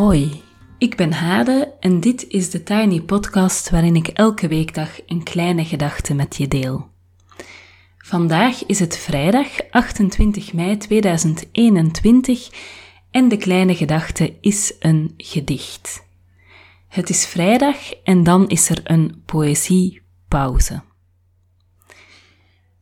Hoi, ik ben Hade en dit is de Tiny Podcast waarin ik elke weekdag een kleine gedachte met je deel. Vandaag is het vrijdag 28 mei 2021 en de kleine gedachte is een gedicht. Het is vrijdag en dan is er een poëziepauze.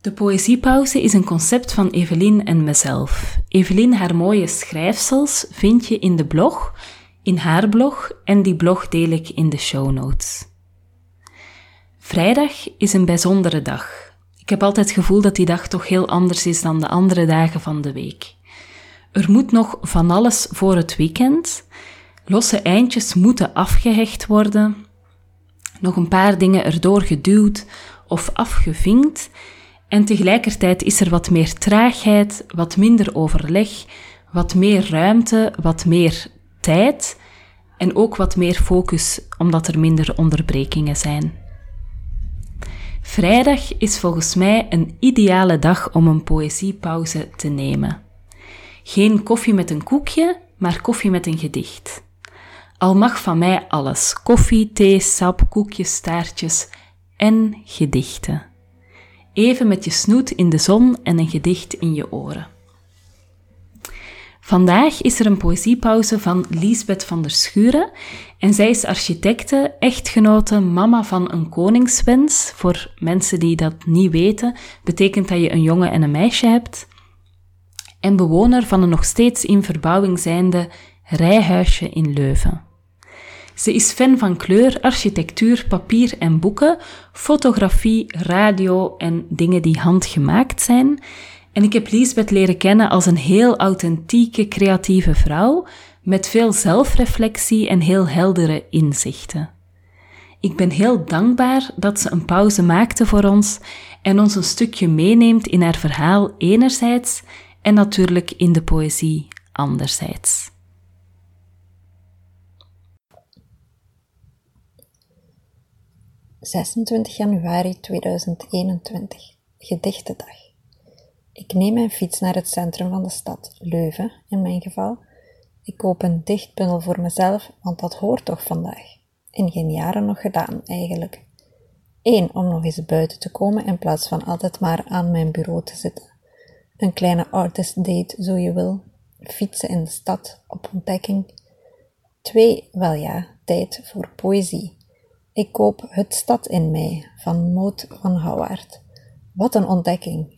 De poëziepauze is een concept van Evelien en mezelf. Evelien, haar mooie schrijfsels vind je in de blog, in haar blog, en die blog deel ik in de show notes. Vrijdag is een bijzondere dag. Ik heb altijd het gevoel dat die dag toch heel anders is dan de andere dagen van de week. Er moet nog van alles voor het weekend. Losse eindjes moeten afgehecht worden. Nog een paar dingen erdoor geduwd of afgevinkt. En tegelijkertijd is er wat meer traagheid, wat minder overleg, wat meer ruimte, wat meer tijd en ook wat meer focus, omdat er minder onderbrekingen zijn. Vrijdag is volgens mij een ideale dag om een poëziepauze te nemen. Geen koffie met een koekje, maar koffie met een gedicht. Al mag van mij alles: koffie, thee, sap, koekjes, staartjes en gedichten. Even met je snoet in de zon en een gedicht in je oren. Vandaag is er een poëziepauze van Liesbeth van der Schuren en zij is architecte, echtgenote, mama van een koningswens. Voor mensen die dat niet weten, betekent dat je een jongen en een meisje hebt. En bewoner van een nog steeds in verbouwing zijnde rijhuisje in Leuven. Ze is fan van kleur, architectuur, papier en boeken, fotografie, radio en dingen die handgemaakt zijn. En ik heb Liesbeth leren kennen als een heel authentieke, creatieve vrouw met veel zelfreflectie en heel heldere inzichten. Ik ben heel dankbaar dat ze een pauze maakte voor ons en ons een stukje meeneemt in haar verhaal enerzijds en natuurlijk in de poëzie anderzijds. ...26 januari 2021, Gedichtendag. Ik neem mijn fiets naar het centrum van de stad, Leuven in mijn geval. Ik koop een dichtbundel voor mezelf, want dat hoort toch vandaag. In geen jaren nog gedaan, eigenlijk. 1. Om nog eens buiten te komen in plaats van altijd maar aan mijn bureau te zitten. Een kleine artist date, zo je wil. Fietsen in de stad, op ontdekking. 2. Wel ja, tijd voor poëzie. Ik koop Het Stad in mij, van Maud Vanhauwaert. Wat een ontdekking!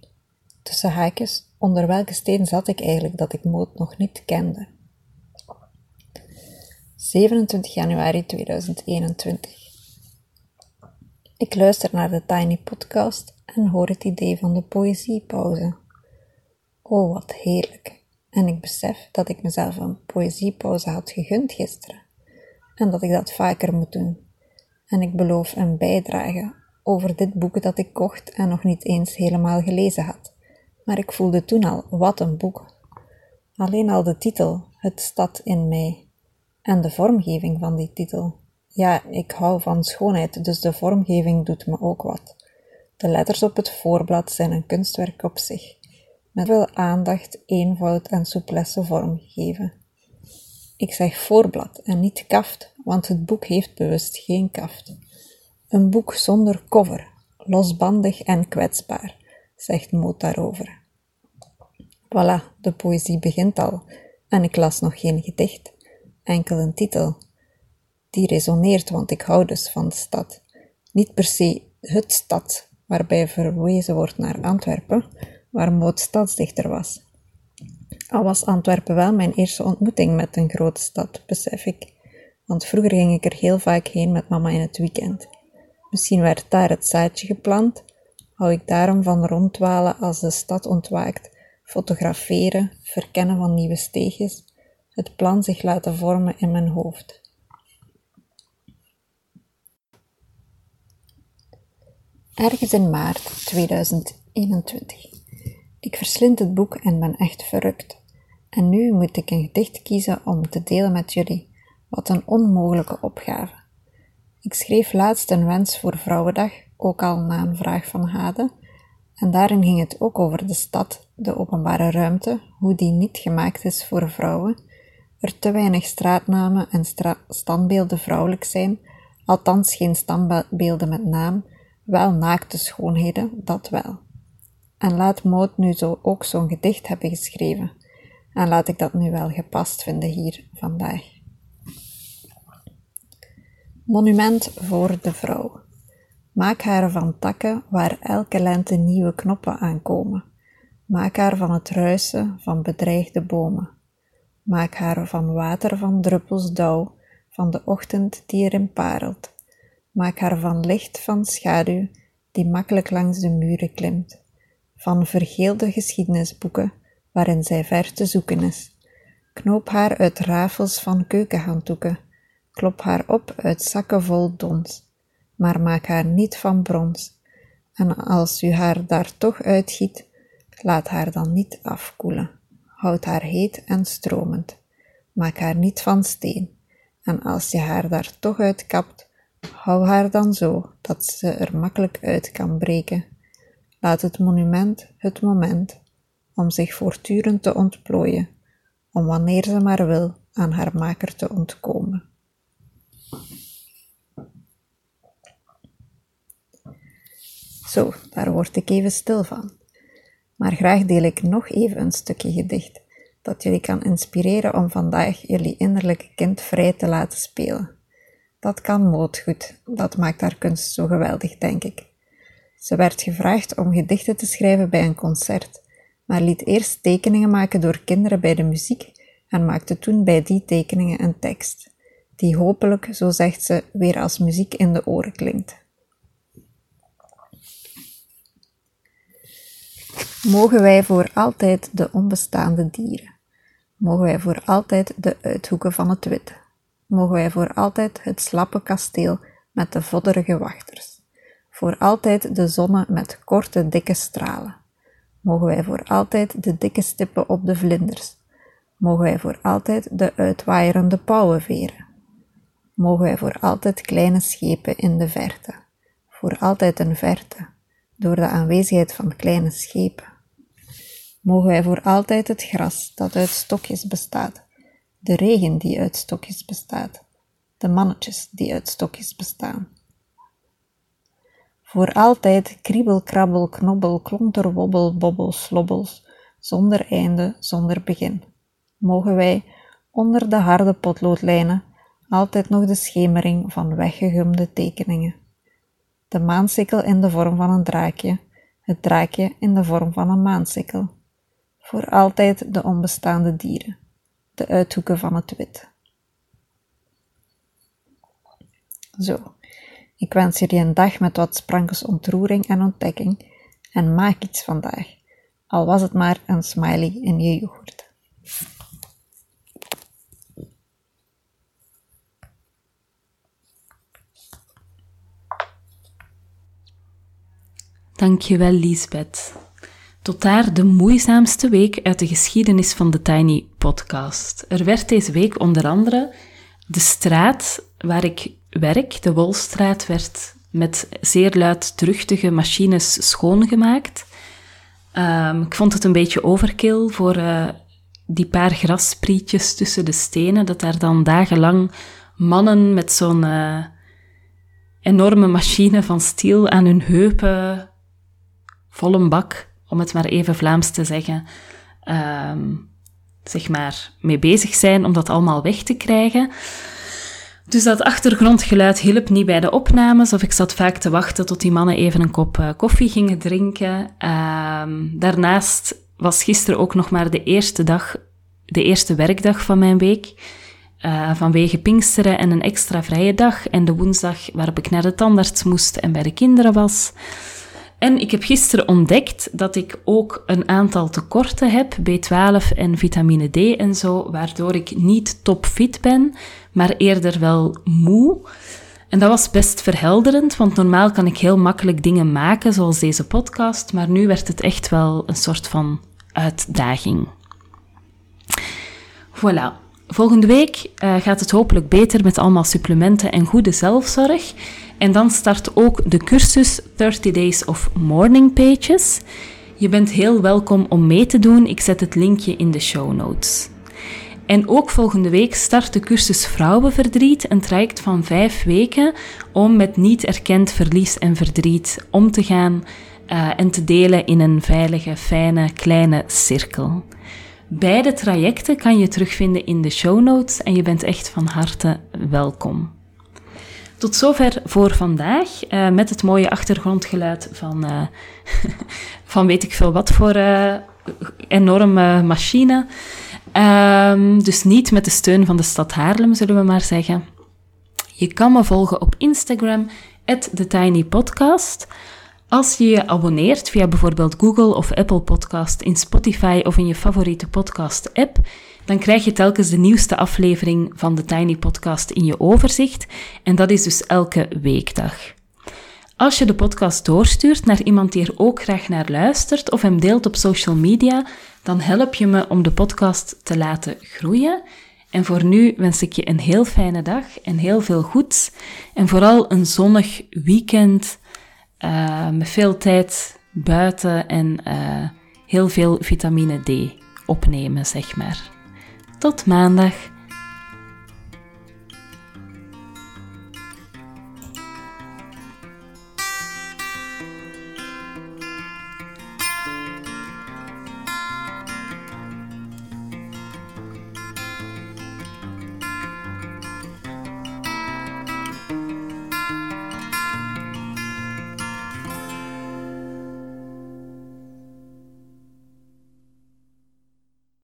Tussen haakjes, onder welke steen zat ik eigenlijk dat ik Maud nog niet kende? 27 januari 2021. Ik luister naar de Tiny Podcast en hoor het idee van de poëziepauze. Oh, wat heerlijk! En ik besef dat ik mezelf een poëziepauze had gegund gisteren. En dat ik dat vaker moet doen. En ik beloof een bijdrage over dit boek dat ik kocht en nog niet eens helemaal gelezen had. Maar ik voelde toen al, wat een boek. Alleen al de titel, Het Stad in mij. En de vormgeving van die titel. Ja, ik hou van schoonheid, dus de vormgeving doet me ook wat. De letters op het voorblad zijn een kunstwerk op zich. Met veel aandacht, eenvoud en souplesse vormgegeven. Ik zeg voorblad en niet kaft, want het boek heeft bewust geen kaft. Een boek zonder cover, losbandig en kwetsbaar, zegt Maud daarover. Voilà, de poëzie begint al, en ik las nog geen gedicht, enkel een titel. Die resoneert, want ik hou dus van de stad. Niet per se het stad, waarbij verwezen wordt naar Antwerpen, waar Maud stadsdichter was. Al was Antwerpen wel mijn eerste ontmoeting met een grote stad, besef ik. Want vroeger ging ik er heel vaak heen met mama in het weekend. Misschien werd daar het zaadje geplant. Hou ik daarom van ronddwalen als de stad ontwaakt. Fotograferen, verkennen van nieuwe steegjes. Het plan zich laten vormen in mijn hoofd. 2021. Ik verslind het boek en ben echt verrukt. En nu moet ik een gedicht kiezen om te delen met jullie. Wat een onmogelijke opgave. Ik schreef laatst een wens voor Vrouwendag, ook al na een vraag van Hade. En daarin ging het ook over de stad, de openbare ruimte, hoe die niet gemaakt is voor vrouwen. er te weinig straatnamen en standbeelden vrouwelijk zijn, althans geen standbeelden met naam, wel naakte schoonheden, dat wel. En laat Maud nu ook zo'n gedicht hebben geschreven. En laat ik dat nu wel gepast vinden hier vandaag. Monument voor de vrouw. Maak haar van takken waar elke lente nieuwe knoppen aankomen. Maak haar van het ruisen van bedreigde bomen. Maak haar van water van druppels dauw, van de ochtend die erin parelt. Maak haar van licht van schaduw, die makkelijk langs de muren klimt. Van vergeelde geschiedenisboeken, waarin zij ver te zoeken is. Knoop haar uit rafels van keukenhanddoeken. Klop haar op uit zakken vol dons. Maar maak haar niet van brons. En als u haar daar toch uitgiet, laat haar dan niet afkoelen. Houd haar heet en stromend. Maak haar niet van steen. En als je haar daar toch uitkapt, hou haar dan zo, dat ze er makkelijk uit kan breken. Laat het monument het moment, om zich voortdurend te ontplooien, om wanneer ze maar wil aan haar maker te ontkomen. Zo, daar word ik even stil van. Maar graag deel ik nog even een stukje gedicht, dat jullie kan inspireren om vandaag jullie innerlijke kind vrij te laten spelen. Dat kan Maud goed, dat maakt haar kunst zo geweldig, denk ik. Ze werd gevraagd om gedichten te schrijven bij een concert, maar liet eerst tekeningen maken door kinderen bij de muziek en maakte toen bij die tekeningen een tekst, die hopelijk, zo zegt ze, weer als muziek in de oren klinkt. Mogen wij voor altijd de onbestaande dieren? Mogen wij voor altijd de uithoeken van het witte? Mogen wij voor altijd het slappe kasteel met de vodderige wachters? Voor altijd de zonne met korte, dikke stralen? Mogen wij voor altijd de dikke stippen op de vlinders? Mogen wij voor altijd de uitwaaierende pauwenveren? Mogen wij voor altijd kleine schepen in de verte? Voor altijd een verte, door de aanwezigheid van kleine schepen. Mogen wij voor altijd het gras dat uit stokjes bestaat, de regen die uit stokjes bestaat, de mannetjes die uit stokjes bestaan. Voor altijd kriebel, krabbel, knobbel, klonter, wobbel, bobbel, slobbels, zonder einde, zonder begin. Mogen wij onder de harde potloodlijnen altijd nog de schemering van weggegumde tekeningen. De maansikkel in de vorm van een draakje, het draakje in de vorm van een maansikkel. Voor altijd de onbestaande dieren, de uithoeken van het wit. Zo, ik wens jullie een dag met wat sprankels ontroering en ontdekking en maak iets vandaag, al was het maar een smiley in je yoghurt. Dankjewel, Liesbeth. Tot daar de moeizaamste week uit de geschiedenis van de Tiny Podcast. Er werd deze week onder andere de straat waar ik werk, de Wolstraat, werd met zeer luidruchtige machines schoongemaakt. Ik vond het een beetje overkill voor die paar grasprietjes tussen de stenen, dat daar dan dagenlang mannen met zo'n enorme machine van stiel aan hun heupen, vol een bak, om het maar even Vlaams te zeggen, zeg maar mee bezig zijn om dat allemaal weg te krijgen. Dus dat achtergrondgeluid hielp niet bij de opnames, of ik zat vaak te wachten tot die mannen even een kop koffie gingen drinken. Daarnaast was gisteren ook nog maar de eerste werkdag van mijn week, vanwege Pinksteren en een extra vrije dag en de woensdag waarop ik naar de tandarts moest en bij de kinderen was. En ik heb gisteren ontdekt dat ik ook een aantal tekorten heb, B12 en vitamine D en zo, waardoor ik niet topfit ben, maar eerder wel moe. En dat was best verhelderend, want normaal kan ik heel makkelijk dingen maken, zoals deze podcast, maar nu werd het echt wel een soort van uitdaging. Voilà. Volgende week gaat het hopelijk beter met allemaal supplementen en goede zelfzorg. En dan start ook de cursus 30 Days of Morning Pages. Je bent heel welkom om mee te doen. Ik zet het linkje in de show notes. En ook volgende week start de cursus Vrouwenverdriet, een traject van 5 weken om met niet erkend verlies en verdriet om te gaan en te delen in een veilige, fijne, kleine cirkel. Beide trajecten kan je terugvinden in de show notes en je bent echt van harte welkom. Tot zover voor vandaag, met het mooie achtergrondgeluid van weet ik veel wat voor enorme machine. Dus niet met de steun van de stad Haarlem, zullen we maar zeggen. Je kan me volgen op Instagram, @thetinypodcast. Als je je abonneert via bijvoorbeeld Google of Apple Podcast, in Spotify of in je favoriete podcast-app, dan krijg je telkens de nieuwste aflevering van de Tiny Podcast in je overzicht. En dat is dus elke weekdag. Als je de podcast doorstuurt naar iemand die er ook graag naar luistert of hem deelt op social media, dan help je me om de podcast te laten groeien. En voor nu wens ik je een heel fijne dag en heel veel goeds. En vooral een zonnig weekend met veel tijd buiten en heel veel vitamine D opnemen, zeg maar. Tot maandag.